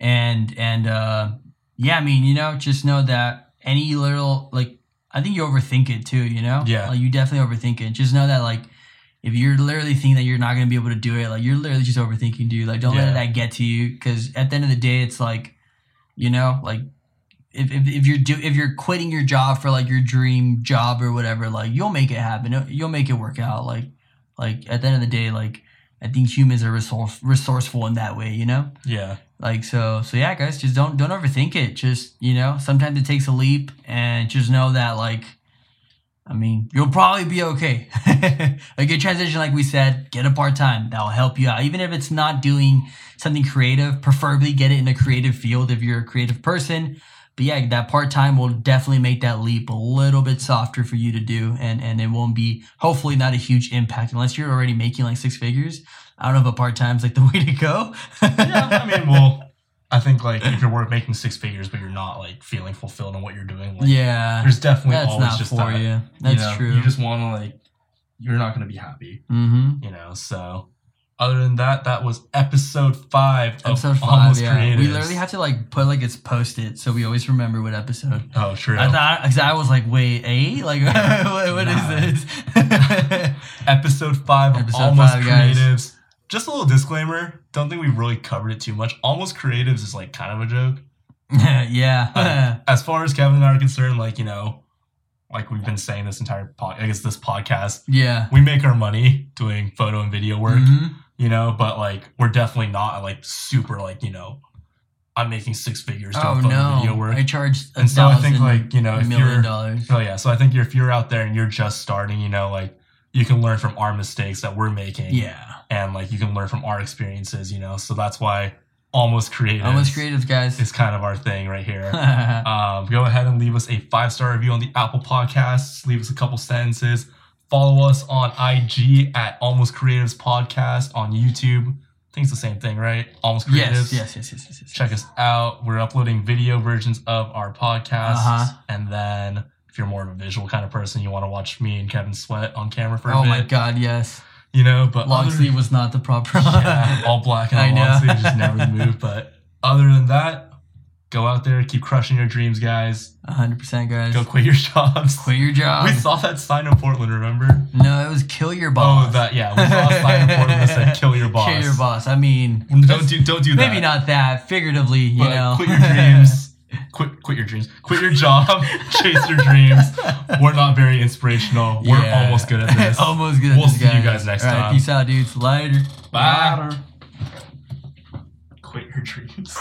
And and uh, yeah, I mean, you know, just know that any little like, I think you overthink it too. You know. Yeah. Like, you definitely overthink it. Just know that like, if you're literally thinking that you're not gonna be able to do it, like you're literally just overthinking, dude. Like, don't yeah. let that get to you, because at the end of the day, it's like, you know, like. If, if if you're do if you're quitting your job for like your dream job or whatever, like you'll make it happen. You'll make it work out. Like. Like, at the end of the day, like, I think humans are resource, resourceful in that way, you know? Yeah. Like, so, so yeah, guys, just don't, don't overthink it. Just, you know, sometimes it takes a leap and just know that, like, I mean, you'll probably be okay. Like, a transition, like we said, get a part-time. That'll help you out. Even if it's not doing something creative, preferably get it in a creative field if you're a creative person. But yeah, that part-time will definitely make that leap a little bit softer for you to do. And, and it won't be, hopefully not a huge impact unless you're already making like six figures. I don't know if a part-time is like the way to go. Yeah, I mean, well, I think, like, if you're making six figures, but you're not, like, feeling fulfilled in what you're doing, like, yeah, there's definitely that's always not just for that, you. That's you know, true. You just want to, like, you're not going to be happy, mm-hmm. you know. So, other than that, that was episode five of episode five, Almost yeah. Creatives. We literally have to, like, put, like, it's posted, so we always remember what episode. Oh, true. I thought, because I was like, wait, eight? Like, what, what is this? Episode five of episode Almost five, Creatives. Guys. Just a little disclaimer. Don't think we really covered it too much. Almost Creatives is like kind of a joke. Yeah. Like, as far as Kevin and I are concerned, like, you know, like we've been saying this entire pod, I guess this podcast. Yeah. We make our money doing photo and video work, mm-hmm. you know, but like we're definitely not like super like, you know, I'm making six figures doing oh, photo no. and video work. I charge a and so I think like, you know, if million you're, dollars. Oh yeah. So I think if you're out there and you're just starting, you know, like you can learn from our mistakes that we're making. Yeah. And, like, you can learn from our experiences, you know? So that's why Almost Creatives. Almost Creatives, guys. It's kind of our thing right here. um, go ahead and leave us a five-star review on the Apple Podcasts. Leave us a couple sentences. Follow us on I G at Almost Creatives Podcast on YouTube. I think it's the same thing, right? Almost Creatives. Yes, yes, yes, yes, yes, yes. Check us out. We're uploading video versions of our podcasts. Uh-huh. And then if you're more of a visual kind of person, you want to watch me and Kevin sweat on camera for a oh bit. Oh, my God, yes. You know, but long other, sleeve was not the proper. Yeah, all black and all long sleeve just never the move. But other than that, go out there, keep crushing your dreams, guys. A hundred percent, guys. Go quit your jobs. Quit your job. We saw that sign in Portland, remember? No, it was kill your boss. Oh, that yeah, we saw a sign in Portland that said kill your boss. Kill your boss. I mean, don't do don't do that. Maybe not that figuratively, you but know. Quit your dreams. Quit quit your dreams. Quit your job. Chase your dreams. We're not very inspirational. We're yeah. almost good at this. Almost good at we'll this, We'll see guys. you guys next All right, time. Peace out, dudes. Later. Bye. Later. Quit your dreams.